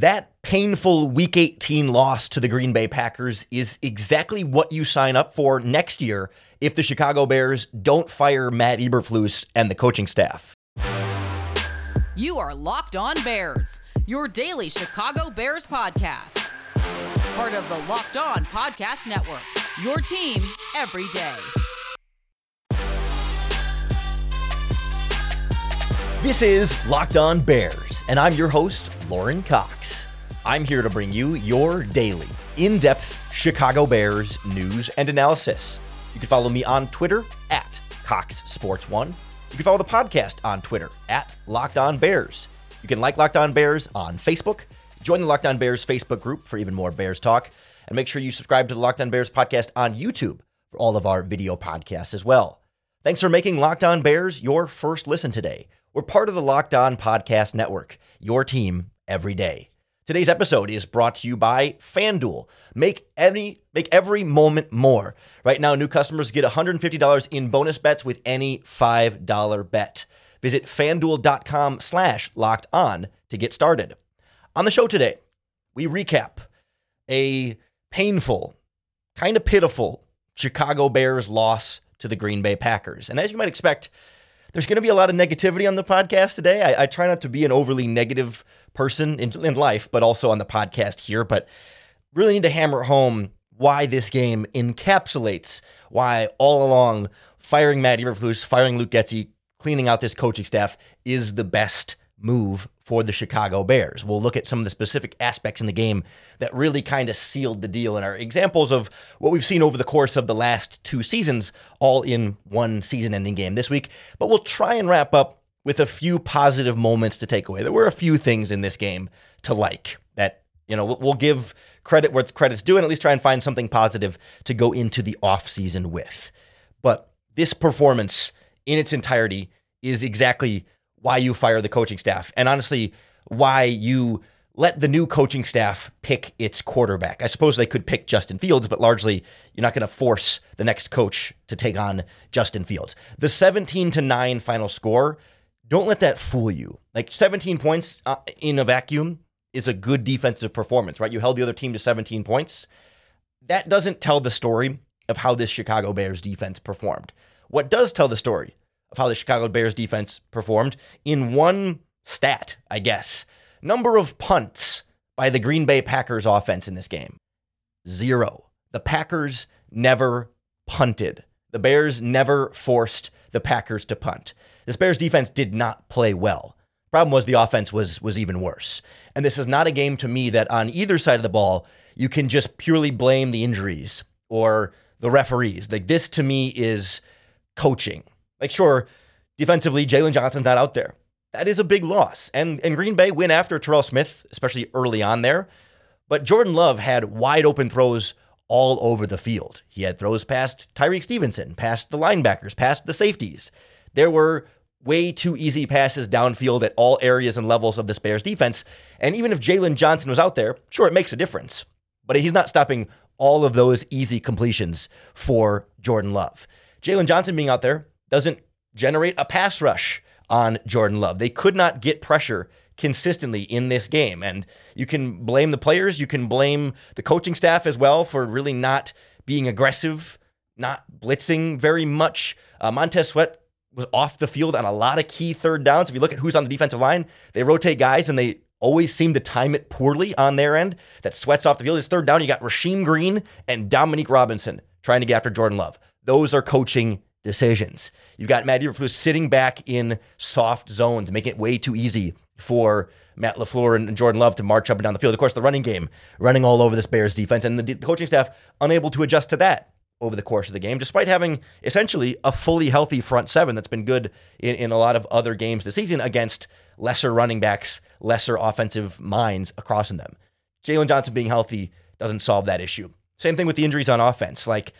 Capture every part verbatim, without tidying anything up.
That painful Week eighteen loss to the Green Bay Packers is exactly what you sign up for next year if the Chicago Bears don't fire Matt Eberflus and the coaching staff. You are Locked On Bears, your daily Chicago Bears podcast. Part of the Locked On Podcast Network, your team every day. This is Locked On Bears, and I'm your host, Lauren Cox. I'm here to bring you your daily, in-depth Chicago Bears news and analysis. You can follow me on Twitter, at Cox Sports one. You can follow the podcast on Twitter, at Locked On Bears. You can like Locked On Bears on Facebook. Join the Locked On Bears Facebook group for even more Bears talk. And make sure you subscribe to the Locked On Bears podcast on YouTube for all of our video podcasts as well. Thanks for making Locked On Bears your first listen today. We're part of the Locked On Podcast Network, your team every day. Today's episode is brought to you by FanDuel. Make every, make every moment more. Right now, new customers get one hundred fifty dollars in bonus bets with any five dollar bet. Visit FanDuel.com slash locked on to get started. On the show today, we recap a painful, kind of pitiful Chicago Bears loss to the Green Bay Packers. And as you might expect, there's going to be a lot of negativity on the podcast today. I, I try not to be an overly negative person in, in life, but also on the podcast here. But really need to hammer home why this game encapsulates why all along firing Matt Eberflus, firing Luke Getsy, cleaning out this coaching staff is the best move for the Chicago Bears. We'll look at some of the specific aspects in the game that really kind of sealed the deal and are examples of what we've seen over the course of the last two seasons, all in one season-ending game this week. But we'll try and wrap up with a few positive moments to take away. There were a few things in this game to like that, you know, we'll give credit where credit's due and at least try and find something positive to go into the offseason with. But this performance in its entirety is exactly why you fire the coaching staff, and honestly, why you let the new coaching staff pick its quarterback. I suppose they could pick Justin Fields, but largely you're not going to force the next coach to take on Justin Fields. The seventeen to nine final score, don't let that fool you. Like seventeen points uh, in a vacuum is a good defensive performance, right? You held the other team to seventeen points. That doesn't tell the story of how this Chicago Bears defense performed. What does tell the story of how the Chicago Bears defense performed in one stat, I guess. Number of punts by the Green Bay Packers offense in this game. Zero. The Packers never punted. The Bears never forced the Packers to punt. This Bears defense did not play well. Problem was the offense was was even worse. And this is not a game to me that on either side of the ball, you can just purely blame the injuries or the referees. Like this to me is coaching. Like, sure, defensively, Jalen Johnson's not out there. That is a big loss. And and Green Bay went after Terrell Smith, especially early on there. But Jordan Love had wide open throws all over the field. He had throws past Tyreek Stevenson, past the linebackers, past the safeties. There were way too easy passes downfield at all areas and levels of this Bears defense. And even if Jalen Johnson was out there, sure, it makes a difference. But he's not stopping all of those easy completions for Jordan Love. Jalen Johnson being out there doesn't generate a pass rush on Jordan Love. They could not get pressure consistently in this game. And you can blame the players. You can blame the coaching staff as well for really not being aggressive, not blitzing very much. Uh, Montez Sweat was off the field on a lot of key third downs. If you look at who's on the defensive line, they rotate guys and they always seem to time it poorly on their end. That Sweat's off the field. It's third down. You got Rashawn Green and Dominique Robinson trying to get after Jordan Love. Those are coaching decisions. You've got Matt Eberflus sitting back in soft zones, making it way too easy for Matt LaFleur and Jordan Love to march up and down the field. Of course, the running game running all over this Bears defense, and the, de- the coaching staff unable to adjust to that over the course of the game, despite having essentially a fully healthy front seven that's been good in, in a lot of other games this season against lesser running backs, lesser offensive minds across in them. Jalen Johnson being healthy doesn't solve that issue. Same thing with the injuries on offense. Like,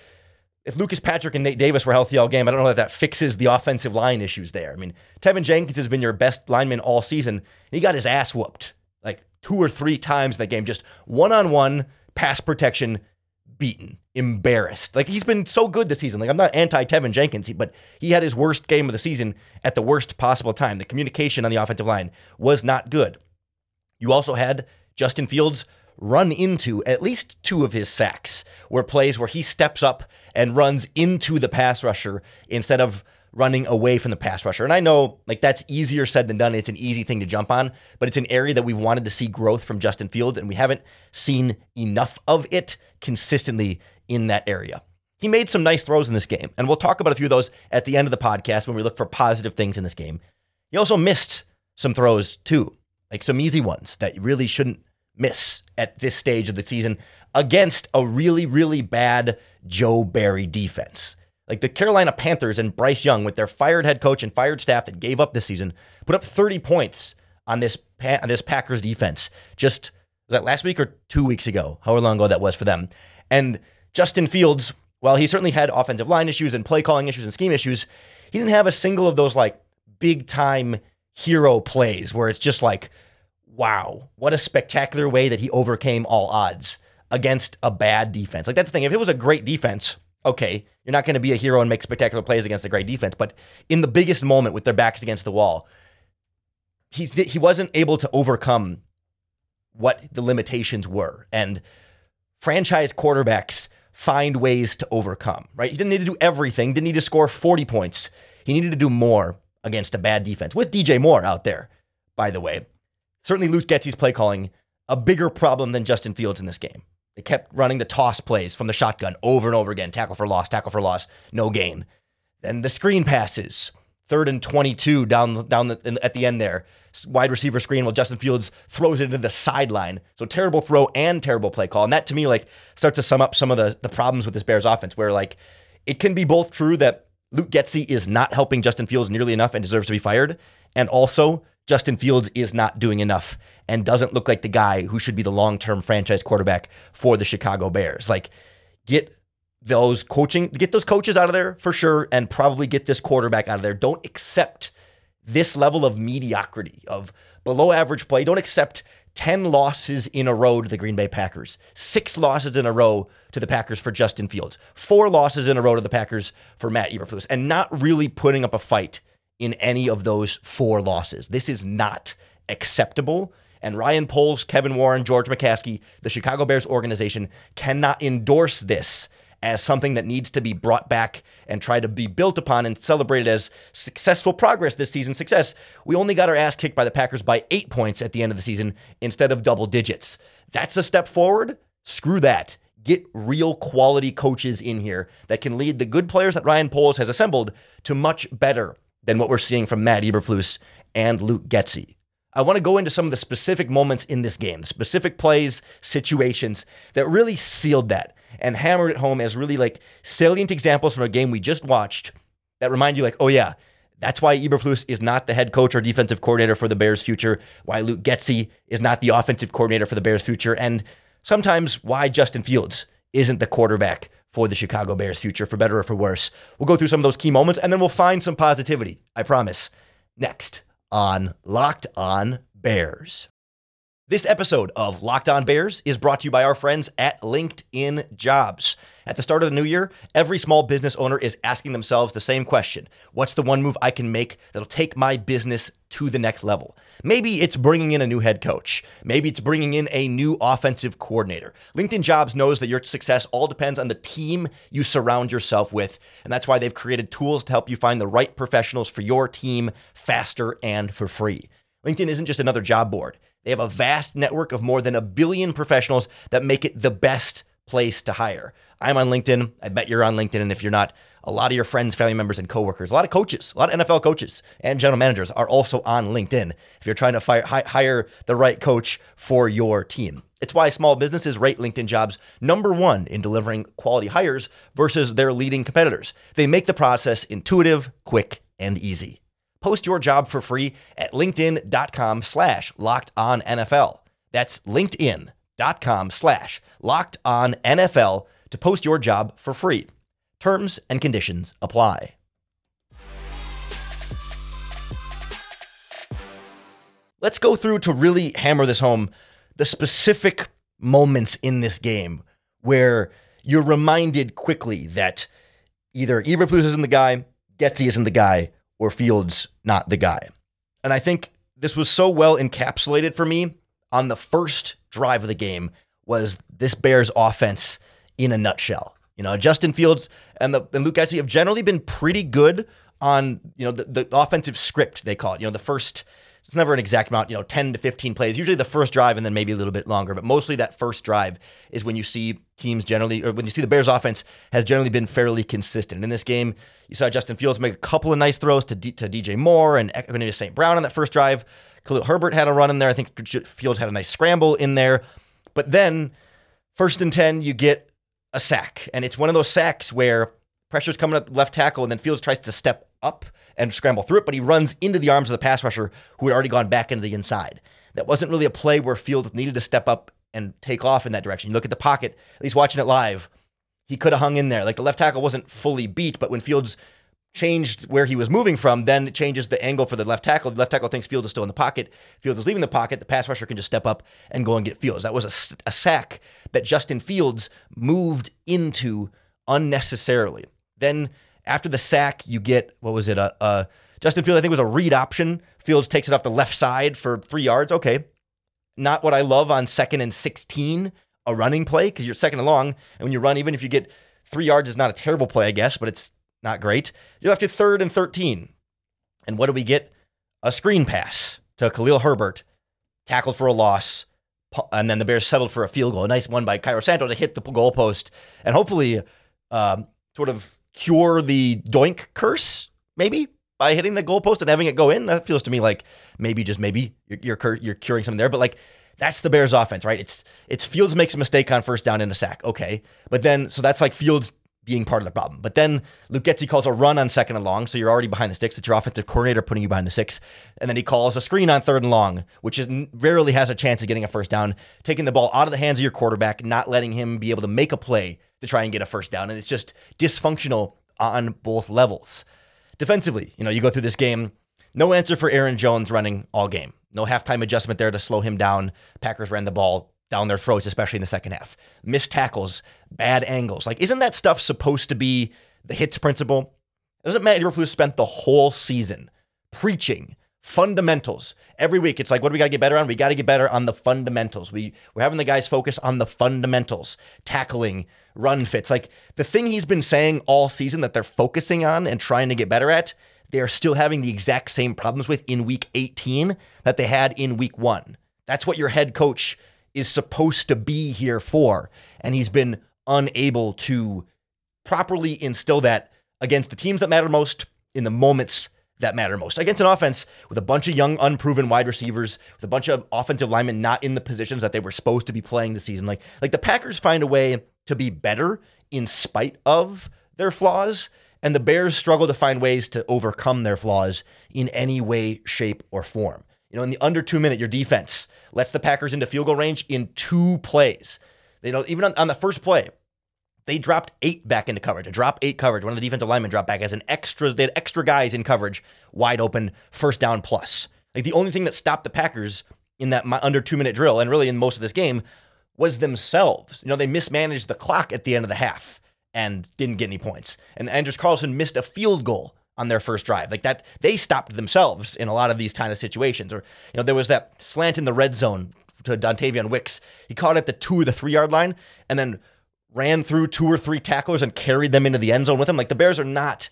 if Lucas Patrick and Nate Davis were healthy all game, I don't know that that fixes the offensive line issues there. I mean, Tevin Jenkins has been your best lineman all season, and he got his ass whooped like two or three times in that game, just one-on-one pass protection, beaten, embarrassed. Like, he's been so good this season. Like, I'm not anti-Tevin Jenkins, but he had his worst game of the season at the worst possible time. The communication on the offensive line was not good. You also had Justin Fields run into at least two of his sacks were plays where he steps up and runs into the pass rusher instead of running away from the pass rusher. And I know like that's easier said than done. It's an easy thing to jump on, but it's an area that we wanted to see growth from Justin Fields, and we haven't seen enough of it consistently in that area. He made some nice throws in this game, and we'll talk about a few of those at the end of the podcast when we look for positive things in this game. He also missed some throws too, like some easy ones that you really shouldn't miss at this stage of the season against a really, really bad Joe Barry defense. Like the Carolina Panthers and Bryce Young, with their fired head coach and fired staff that gave up this season, put up thirty points on this pa- on this Packers defense. Just, was that last week or two weeks ago? However long ago that was for them. And Justin Fields, while he certainly had offensive line issues and play calling issues and scheme issues, he didn't have a single of those like big time hero plays where it's just like, wow, what a spectacular way that he overcame all odds against a bad defense. Like that's the thing. If it was a great defense, okay, you're not going to be a hero and make spectacular plays against a great defense, but in the biggest moment with their backs against the wall, he he wasn't able to overcome what the limitations were. And franchise quarterbacks find ways to overcome, right? He didn't need to do everything, didn't need to score forty points. He needed to do more against a bad defense, with D J Moore out there, by the way. Certainly Luke Getsy's play calling, a bigger problem than Justin Fields in this game. They kept running the toss plays from the shotgun over and over again. Tackle for loss, tackle for loss, no gain. Then the screen passes, third and twenty-two down, down the, in, at the end there. Wide receiver screen while Justin Fields throws it into the sideline. So terrible throw and terrible play call. And that to me like starts to sum up some of the, the problems with this Bears offense, where like it can be both true that Luke Getsy is not helping Justin Fields nearly enough and deserves to be fired, and also Justin Fields is not doing enough and doesn't look like the guy who should be the long-term franchise quarterback for the Chicago Bears. Like, get those coaching, get those coaches out of there for sure, and probably get this quarterback out of there. Don't accept this level of mediocrity, of below-average play. Don't accept ten losses in a row to the Green Bay Packers, six losses in a row to the Packers for Justin Fields, four losses in a row to the Packers for Matt Eberflus, and not really putting up a fight in any of those four losses. This is not acceptable. And Ryan Poles, Kevin Warren, George McCaskey, the Chicago Bears organization cannot endorse this as something that needs to be brought back and tried to be built upon and celebrated as successful progress this season. Success. We only got our ass kicked by the Packers by eight points at the end of the season instead of double digits. That's a step forward. Screw that. Get real quality coaches in here that can lead the good players that Ryan Poles has assembled to much better than what we're seeing from Matt Eberflus and Luke Getsy. I want to go into some of the specific moments in this game, specific plays, situations that really sealed that and hammered it home as really like salient examples from a game we just watched that remind you like, oh yeah, that's why Eberflus is not the head coach or defensive coordinator for the Bears' future, why Luke Getsy is not the offensive coordinator for the Bears' future, and sometimes why Justin Fields isn't the quarterback for the Chicago Bears' future, for better or for worse. We'll go through some of those key moments, and then we'll find some positivity, I promise, next on Locked On Bears. This episode of Locked On Bears is brought to you by our friends at LinkedIn Jobs. At the start of the new year, every small business owner is asking themselves the same question. What's the one move I can make that'll take my business to the next level? Maybe it's bringing in a new head coach. Maybe it's bringing in a new offensive coordinator. LinkedIn Jobs knows that your success all depends on the team you surround yourself with, and that's why they've created tools to help you find the right professionals for your team faster and for free. LinkedIn isn't just another job board. They have a vast network of more than a billion professionals that make it the best place to hire. I'm on LinkedIn. I bet you're on LinkedIn. And if you're not, a lot of your friends, family members, and coworkers, a lot of coaches, a lot of N F L coaches and general managers are also on LinkedIn if you're trying to fire, hi, hire the right coach for your team. It's why small businesses rate LinkedIn Jobs number one in delivering quality hires versus their leading competitors. They make the process intuitive, quick, and easy. Post your job for free at linkedin.com slash locked on NFL. That's linkedin.com slash locked on NFL to post your job for free. Terms and conditions apply. Let's go through to really hammer this home, the specific moments in this game where you're reminded quickly that either Eberflus isn't the guy, Getsy isn't the guy, or Fields not the guy. And I think this was so well encapsulated for me on the first drive of the game was this Bears offense in a nutshell. You know, Justin Fields and the and Luke Getsy have generally been pretty good on, you know, the, the offensive script, they call it. You know, the first, it's never an exact amount, you know, ten to fifteen plays, usually the first drive and then maybe a little bit longer. But mostly that first drive is when you see teams generally, or when you see the Bears offense has generally been fairly consistent. And in this game, you saw Justin Fields make a couple of nice throws to, D, to D J Moore and Equanimeous Saint Brown on that first drive. Khalil Herbert had a run in there. I think Fields had a nice scramble in there. But then first and ten, you get a sack. And it's one of those sacks where pressure's coming up left tackle, and then Fields tries to step up and scramble through it, but he runs into the arms of the pass rusher who had already gone back into the inside. That wasn't really a play where Fields needed to step up and take off in that direction. You look at the pocket, at least watching it live, he could have hung in there. Like, the left tackle wasn't fully beat, but when Fields changed where he was moving from, then it changes the angle for the left tackle. The left tackle thinks Fields is still in the pocket. Fields is leaving the pocket. The pass rusher can just step up and go and get Fields. That was a, a sack that Justin Fields moved into unnecessarily. Then after the sack, you get, what was it? Uh, uh, Justin Fields, I think, was a read option. Fields takes it off the left side for three yards. Okay. Not what I love on second and sixteen, a running play, because you're second and long, and when you run, even if you get three yards, is not a terrible play, I guess, but it's not great. You're left at third and thirteen. And what do we get? A screen pass to Khalil Herbert, tackled for a loss, and then the Bears settled for a field goal. A nice one by Cairo Santo to hit the goalpost and hopefully um, sort of cure the doink curse, maybe, by hitting the goalpost and having it go in. That feels to me like maybe, just maybe, you're you're, you're curing something there. But, like, that's the Bears offense, right? It's, it's Fields makes a mistake on first down in a sack. Okay. But then, so that's like Fields being part of the problem. But then Luke Getsy calls a run on second and long, so you're already behind the sticks. It's your offensive coordinator putting you behind the six. And then he calls a screen on third and long, which is rarely has a chance of getting a first down, taking the ball out of the hands of your quarterback, not letting him be able to make a play to try and get a first down. And it's just dysfunctional on both levels. Defensively, you know, you go through this game, no answer for Aaron Jones running all game. No halftime adjustment there to slow him down. Packers ran the ball down their throats, especially in the second half. Missed tackles, bad angles. Like, isn't that stuff supposed to be the hits principle? Doesn't Matt Eberflus spent the whole season preaching fundamentals? Every week, it's like, what do we got to get better on? We got to get better on the fundamentals. We, we're having the guys focus on the fundamentals, tackling, run fits. Like, the thing he's been saying all season that they're focusing on and trying to get better at, they're still having the exact same problems with in week eighteen that they had in week one. That's what your head coach is supposed to be here for. And he's been unable to properly instill that against the teams that matter most in the moments that matter most. Against an offense with a bunch of young, unproven wide receivers, with a bunch of offensive linemen not in the positions that they were supposed to be playing this season. Like, like the Packers find a way to be better in spite of their flaws, and the Bears struggle to find ways to overcome their flaws in any way, shape, or form. You know, in the under two minute, your defense lets the Packers into field goal range in two plays. They don't, even on, on the first play, they dropped eight back into coverage. A drop eight coverage. One of the defensive linemen dropped back as an extra. They had extra guys in coverage, wide open, first down plus. Like, the only thing that stopped the Packers in that under two minute drill, and really in most of this game, was themselves. You know, they mismanaged the clock at the end of the half and didn't get any points. And Anders Carlson missed a field goal on their first drive. Like, that, they stopped themselves in a lot of these kind of situations. Or, you know, there was that slant in the red zone to Dontavian Wicks. He caught it at the two or the three yard line and then ran through two or three tacklers and carried them into the end zone with him. Like, the Bears are not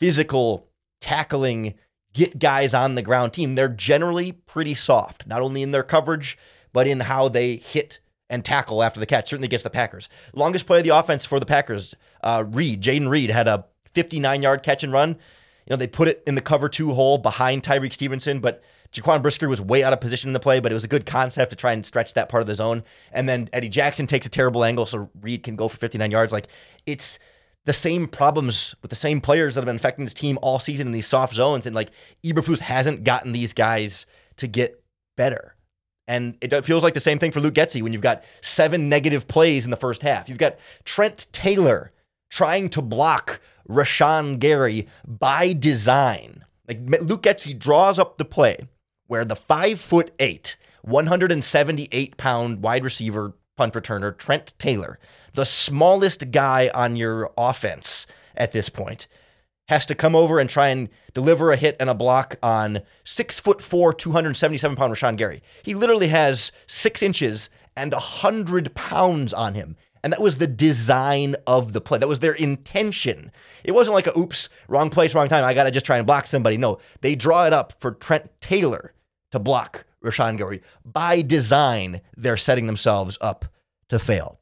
physical, tackling, get guys on the ground team. They're generally pretty soft, not only in their coverage, but in how they hit and tackle after the catch, certainly against the Packers. Longest play of the offense for the Packers, uh, Reed, Jaden Reed had a fifty-nine yard catch and run. You know, they put it in the cover two hole behind Tyreek Stevenson, but Jaquan Brisker was way out of position in the play, but it was a good concept to try and stretch that part of the zone. And then Eddie Jackson takes a terrible angle, so Reed can go for fifty-nine yards. Like, it's the same problems with the same players that have been affecting this team all season in these soft zones. And, like, Eberflus hasn't gotten these guys to get better. And it feels like the same thing for Luke Getsy when you've got seven negative plays in the first half. You've got Trent Taylor trying to block Rashawn Gary by design. Like, Luke Getsy draws up the play where the five foot eight, one hundred seventy-eight pound wide receiver, punt returner, Trent Taylor, the smallest guy on your offense at this point, has to come over and try and deliver a hit and a block on six foot four, two hundred seventy-seven pound Rashawn Gary. He literally has six inches and one hundred pounds on him. And that was the design of the play. That was their intention. It wasn't like a, oops, wrong place, wrong time. I got to just try and block somebody. No, they draw it up for Trent Taylor to block Rashawn Gary. By design, they're setting themselves up to fail.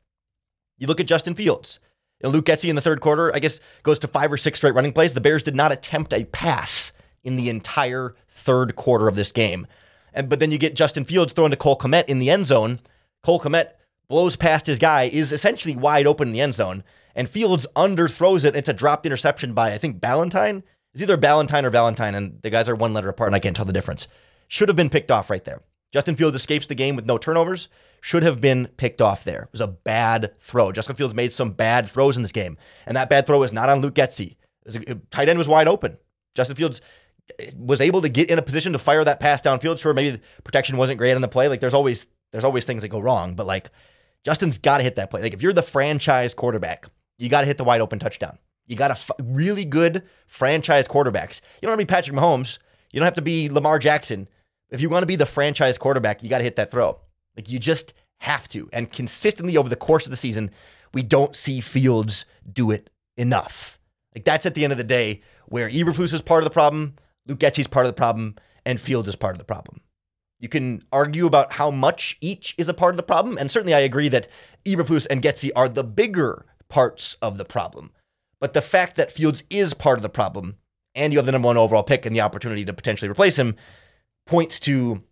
You look at Justin Fields. You know, Luke Getsy in the third quarter, I guess, goes to five or six straight running plays. The Bears did not attempt a pass in the entire third quarter of this game. And But then you get Justin Fields throwing to Cole Kmet in the end zone. Cole Kmet blows past his guy, is essentially wide open in the end zone, and Fields underthrows it. It's a dropped interception by, I think, Ballantyne. It's either Ballantyne or Valentine, and the guys are one letter apart, and I can't tell the difference. Should have been picked off right there. Justin Fields escapes the game with no turnovers. Should have been picked off there. It was a bad throw. Justin Fields made some bad throws in this game, and that bad throw was not on Luke Getsy. Tight end was wide open. Justin Fields was able to get in a position to fire that pass downfield. Sure, maybe the protection wasn't great on the play. Like, there's always there's always things that go wrong, but, like, Justin's got to hit that play. Like, if you're the franchise quarterback, you got to hit the wide open touchdown. You got to f- really good franchise quarterbacks. You don't have to be Patrick Mahomes. You don't have to be Lamar Jackson. If you want to be the franchise quarterback, you got to hit that throw. Like, you just have to. And consistently over the course of the season, we don't see Fields do it enough. Like, that's at the end of the day where Eberflus is part of the problem, Luke Getsy's part of the problem, and Fields is part of the problem. You can argue about how much each is a part of the problem, and certainly I agree that Eberflus and Getsy are the bigger parts of the problem. But the fact that Fields is part of the problem, and you have the number one overall pick and the opportunity to potentially replace him, points to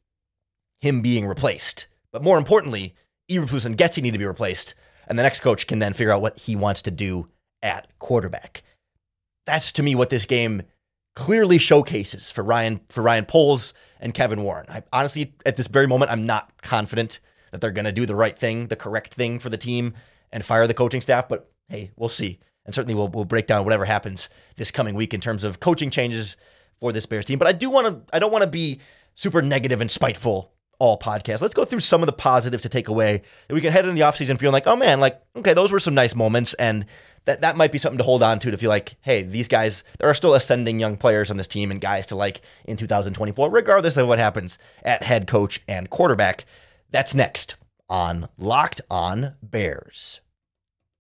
him being replaced. But more importantly, Eberflus and Getsy need to be replaced, and the next coach can then figure out what he wants to do at quarterback. That's, to me, what this game clearly showcases for Ryan for Ryan Poles and Kevin Warren. I honestly, at this very moment, I'm not confident that they're going to do the right thing, the correct thing for the team and fire the coaching staff, but hey, we'll see. And certainly we'll we'll break down whatever happens this coming week in terms of coaching changes for this Bears team. But I do want to I don't want to be super negative and spiteful all podcast. Let's go through some of the positives to take away that we can head into the offseason feeling like, oh man, like, okay, those were some nice moments. And that, that might be something to hold on to, to feel like, hey, these guys, there are still ascending young players on this team and guys to like in two thousand twenty-four, regardless of what happens at head coach and quarterback. That's next on Locked On Bears.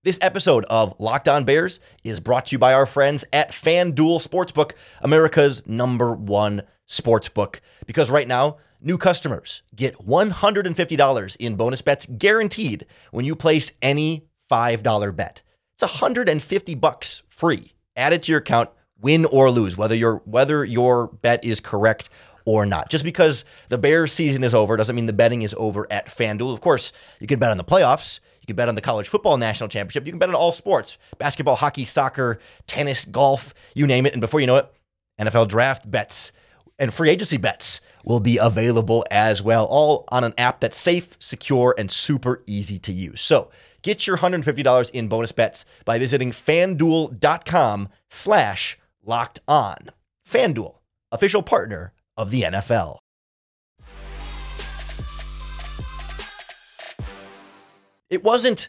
This episode of Locked On Bears is brought to you by our friends at FanDuel Sportsbook, America's number one sportsbook. Because right now, new customers get one hundred fifty dollars in bonus bets guaranteed when you place any five dollar bet. It's one hundred fifty bucks free. Add it to your account, win or lose, whether your whether your bet is correct or not. Just because the Bears season is over doesn't mean the betting is over at FanDuel. Of course, you can bet on the playoffs. You can bet on the college football national championship. You can bet on all sports, basketball, hockey, soccer, tennis, golf, you name it. And before you know it, N F L draft bets and free agency bets will be available as well, all on an app that's safe, secure, and super easy to use. So get your one hundred fifty dollars in bonus bets by visiting FanDuel.com slash locked on. FanDuel, official partner of the N F L. It wasn't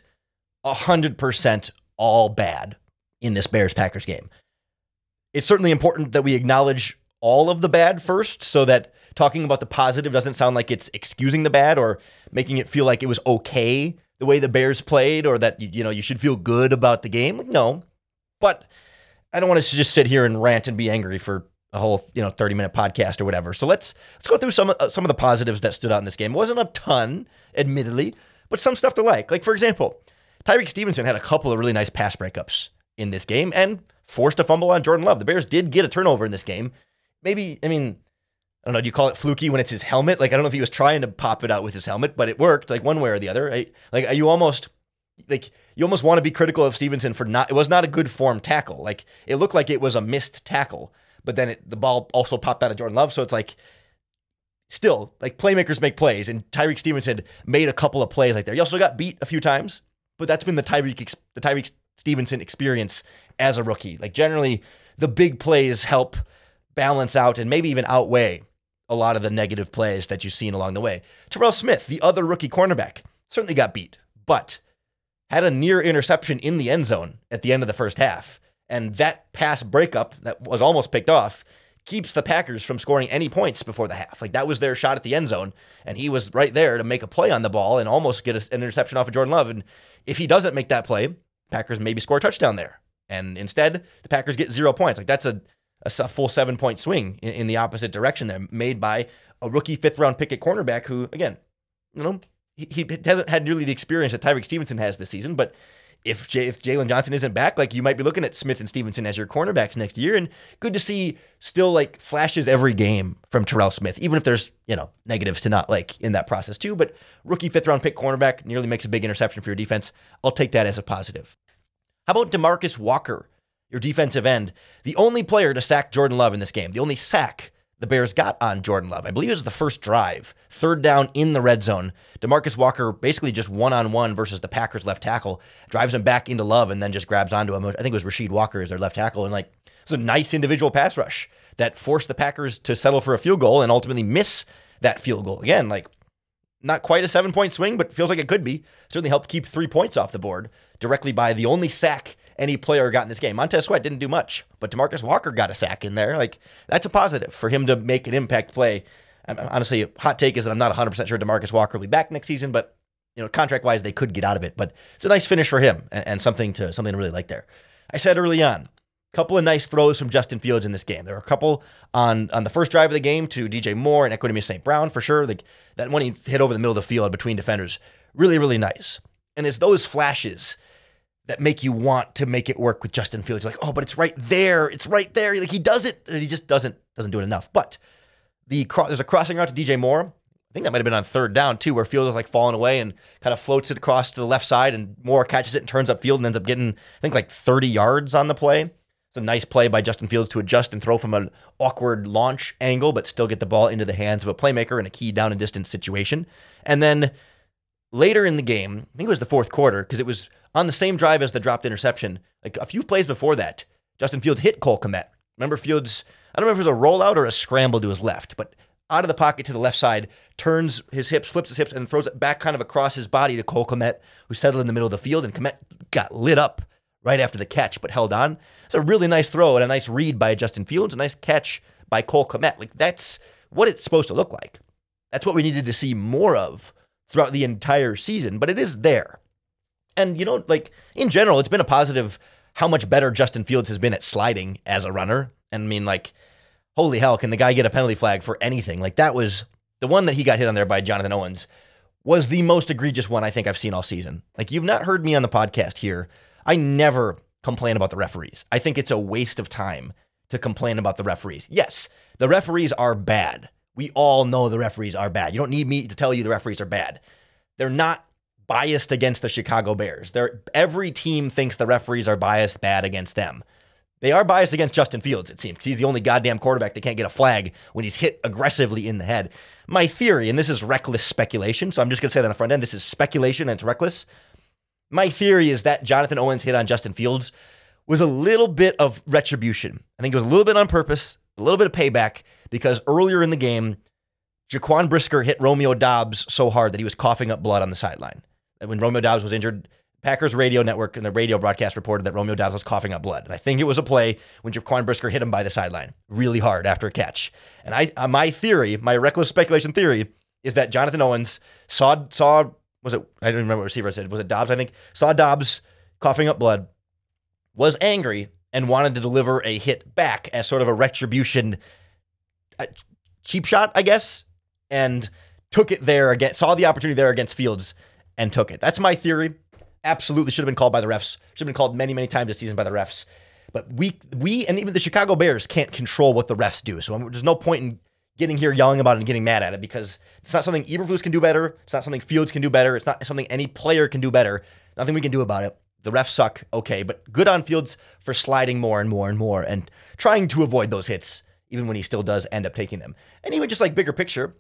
one hundred percent all bad in this Bears-Packers game. It's certainly important that we acknowledge all of the bad first so that talking about the positive doesn't sound like it's excusing the bad or making it feel like it was okay the way the Bears played or that, you know, you should feel good about the game. Like, no, but I don't want to just sit here and rant and be angry for a whole, you know, thirty minute podcast or whatever. So let's, let's go through some, uh, some of the positives that stood out in this game. It wasn't a ton, admittedly, but some stuff to like, like for example, Tyreek Stevenson had a couple of really nice pass breakups in this game and forced a fumble on Jordan Love. The Bears did get a turnover in this game. Maybe, I mean, I don't know, do you call it fluky when it's his helmet? Like, I don't know if he was trying to pop it out with his helmet, but it worked, like, one way or the other. Right? Like, you almost, like, you almost want to be critical of Stevenson for not, it was not a good form tackle. Like, it looked like it was a missed tackle, but then it, the ball also popped out of Jordan Love, so it's like, still, like, playmakers make plays, and Tyreek Stevenson made a couple of plays like there. He also got beat a few times, but that's been the Tyreek, the Tyreek Stevenson experience as a rookie. Like, generally, the big plays help balance out and maybe even outweigh a lot of the negative plays that you've seen along the way. Terrell Smith, the other rookie cornerback, certainly got beat, but had a near interception in the end zone at the end of the first half. And that pass breakup that was almost picked off keeps the Packers from scoring any points before the half. Like, that was their shot at the end zone, and he was right there to make a play on the ball and almost get a, an interception off of Jordan Love. And if he doesn't make that play, Packers maybe score a touchdown there. And instead, the Packers get zero points. Like, that's a, a full seven-point swing in, in the opposite direction there, made by a rookie fifth-round pick at cornerback who, again, you know, he, he hasn't had nearly the experience that Tyreek Stevenson has this season, but If, J- if Jalen Johnson isn't back, like, you might be looking at Smith and Stevenson as your cornerbacks next year. And good to see still, like, flashes every game from Terrell Smith, even if there's, you know, negatives to not like in that process too. But rookie fifth round pick cornerback nearly makes a big interception for your defense. I'll take that as a positive. How about DeMarcus Walker, your defensive end, the only player to sack Jordan Love in this game, the only sack the Bears got on Jordan Love. I believe it was the first drive, third down in the red zone. DeMarcus Walker basically just one-on-one versus the Packers' left tackle, drives him back into Love and then just grabs onto him. I think it was Rashid Walker as their left tackle. And, like, it was a nice individual pass rush that forced the Packers to settle for a field goal and ultimately miss that field goal. Again, like, not quite a seven-point swing, but feels like it could be. Certainly helped keep three points off the board directly by the only sack any player got in this game. Montez Sweat didn't do much, but DeMarcus Walker got a sack in there. Like, that's a positive for him to make an impact play. And honestly, a hot take is that I'm not one hundred percent sure DeMarcus Walker will be back next season, but, you know, contract-wise, they could get out of it. But it's a nice finish for him and, and something to something to really like there. I said early on, a couple of nice throws from Justin Fields in this game. There were a couple on, on the first drive of the game to D J Moore and Equanimeous Saint Brown, for sure. Like, that one he hit over the middle of the field between defenders. Really, really nice. And it's those flashes that make you want to make it work with Justin Fields. You're like, oh, but it's right there. It's right there. Like, he does it, and he just doesn't doesn't do it enough. But the cro- there's a crossing route to D J Moore. I think that might have been on third down too, where Fields is like falling away and kind of floats it across to the left side, and Moore catches it and turns upfield and ends up getting, I think, like thirty yards on the play. It's a nice play by Justin Fields to adjust and throw from an awkward launch angle, but still get the ball into the hands of a playmaker in a key down and distance situation. And then later in the game, I think it was the fourth quarter, because it was on the same drive as the dropped interception, like a few plays before that, Justin Fields hit Cole Kmet. Remember Fields, I don't remember if it was a rollout or a scramble to his left, but out of the pocket to the left side, turns his hips, flips his hips, and throws it back kind of across his body to Cole Kmet, who settled in the middle of the field, and Kmet got lit up right after the catch, but held on. It's a really nice throw and a nice read by Justin Fields, a nice catch by Cole Kmet. Like, that's what it's supposed to look like. That's what we needed to see more of throughout the entire season, but it is there. And, you know, like, in general, it's been a positive how much better Justin Fields has been at sliding as a runner. And, I mean, like, holy hell, can the guy get a penalty flag for anything? Like, that was, the one that he got hit on there by Jonathan Owens was the most egregious one I think I've seen all season. Like, you've not heard me on the podcast here. I never complain about the referees. I think it's a waste of time to complain about the referees. Yes, the referees are bad. We all know the referees are bad. You don't need me to tell you the referees are bad. They're not biased against the Chicago Bears. They're, every team thinks the referees are biased bad against them. They are biased against Justin Fields, it seems, because he's the only goddamn quarterback that can't get a flag when he's hit aggressively in the head. My theory, and this is reckless speculation, so I'm just going to say that on the front end, this is speculation and it's reckless. My theory is that Jonathan Owens' hit on Justin Fields was a little bit of retribution. I think it was a little bit on purpose, a little bit of payback, because earlier in the game, Jaquan Brisker hit Romeo Doubs so hard that he was coughing up blood on the sideline. When Romeo Doubs was injured, Packers radio network and the radio broadcast reported that Romeo Doubs was coughing up blood. And I think it was a play when Jaquan Brisker hit him by the sideline really hard after a catch. And I, my theory, my reckless speculation theory, is that Jonathan Owens saw, saw was it, I don't remember what receiver I said, was it Doubs, I think, saw Doubs coughing up blood, was angry, and wanted to deliver a hit back as sort of a retribution, a cheap shot, I guess, and took it there again, saw the opportunity there against Fields and took it. That's my theory. Absolutely should have been called by the refs. Should have been called many, many times this season by the refs. But we, we and even the Chicago Bears can't control what the refs do. So there's no point in getting here yelling about it and getting mad at it, because it's not something Eberflus can do better. It's not something Fields can do better. It's not something any player can do better. Nothing we can do about it. The refs suck, okay, but good on Fields for sliding more and more and more and trying to avoid those hits, even when he still does end up taking them. And even just like bigger picture,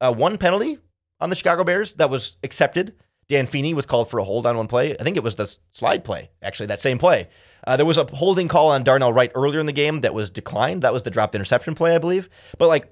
uh, one penalty on the Chicago Bears that was accepted. Dan Feeney was called for a hold on one play. I think it was the slide play, actually, that same play. Uh, there was a holding call on Darnell Wright earlier in the game that was declined. That was the dropped interception play, I believe. But like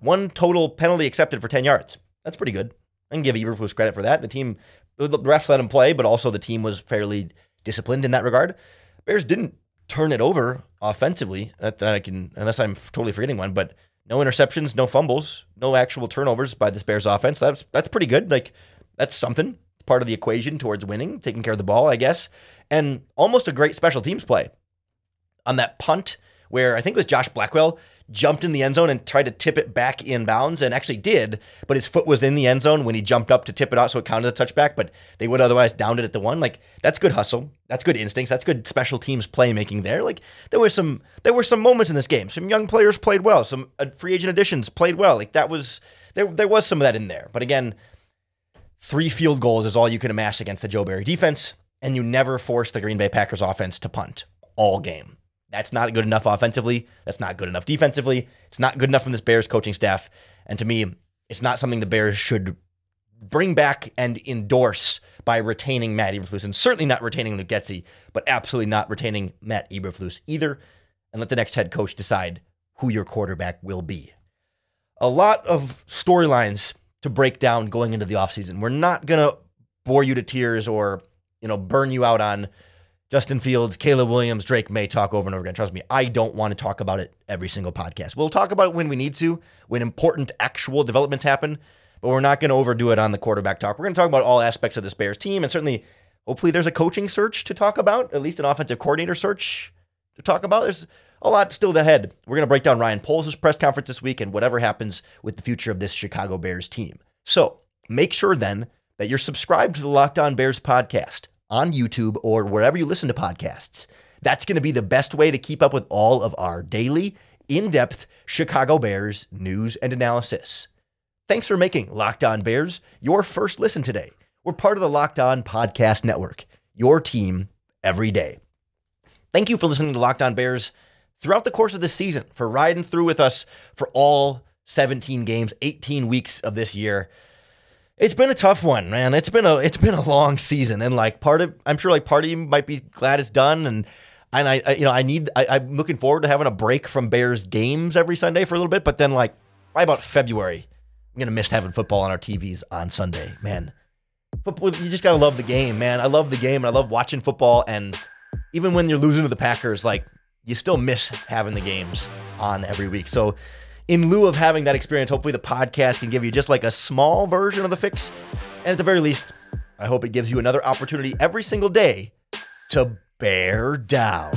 one total penalty accepted for ten yards. That's pretty good. I can give Eberflus credit for that. The team, the ref let him play, but also the team was fairly disciplined in that regard. Bears didn't turn it over offensively. That, that I can, unless I'm totally forgetting one, but no interceptions, no fumbles, no actual turnovers by this Bears offense. That's that's pretty good. Like, that's something. It's part of the equation towards winning, taking care of the ball, I guess. And almost a great special teams play on that punt where I think it was Josh Blackwell jumped in the end zone and tried to tip it back in bounds and actually did, but his foot was in the end zone when he jumped up to tip it out, so it counted as a touchback, but they would otherwise downed it at the one. Like, that's good hustle. That's good instincts. That's good special teams playmaking there. Like, there were some there were some moments in this game. Some young players played well. Some uh, free agent additions played well. Like, that was, there there was some of that in there. But again, three field goals is all you can amass against the Joe Barry defense, and you never force the Green Bay Packers offense to punt all game. That's not good enough offensively. That's not good enough defensively. It's not good enough from this Bears coaching staff. And to me, it's not something the Bears should bring back and endorse by retaining Matt Eberflus, and certainly not retaining Luke Getsy, but absolutely not retaining Matt Eberflus either. And let the next head coach decide who your quarterback will be. A lot of storylines to break down going into the offseason. We're not going to bore you to tears or, you know, burn you out on Justin Fields, Caleb Williams, Drake May talk over and over again. Trust me, I don't want to talk about it every single podcast. We'll talk about it when we need to, when important actual developments happen, but we're not going to overdo it on the quarterback talk. We're going to talk about all aspects of this Bears team, and certainly, hopefully, there's a coaching search to talk about, at least an offensive coordinator search to talk about. There's a lot still ahead. We're going to break down Ryan Poles' press conference this week and whatever happens with the future of this Chicago Bears team. So make sure then that you're subscribed to the Locked On Bears podcast on YouTube or wherever you listen to podcasts. That's going to be the best way to keep up with all of our daily, in-depth Chicago Bears news and analysis. Thanks for making Locked On Bears your first listen today. We're part of the Locked On Podcast Network, your team every day. Thank you for listening to Locked On Bears throughout the course of this season, for riding through with us for all seventeen games, eighteen weeks of this year. It's been a tough one, man. It's been a it's been a long season, and like part of I'm sure like part of you might be glad it's done, and and I, I you know I need I, I'm looking forward to having a break from Bears games every Sunday for a little bit, but then like by about February, I'm gonna miss having football on our T Vs on Sunday, man. Football, you just gotta love the game, man. I love the game, and I love watching football, and even when you're losing to the Packers, like you still miss having the games on every week, so. In lieu of having that experience, hopefully the podcast can give you just like a small version of the fix. And at the very least, I hope it gives you another opportunity every single day to bear down.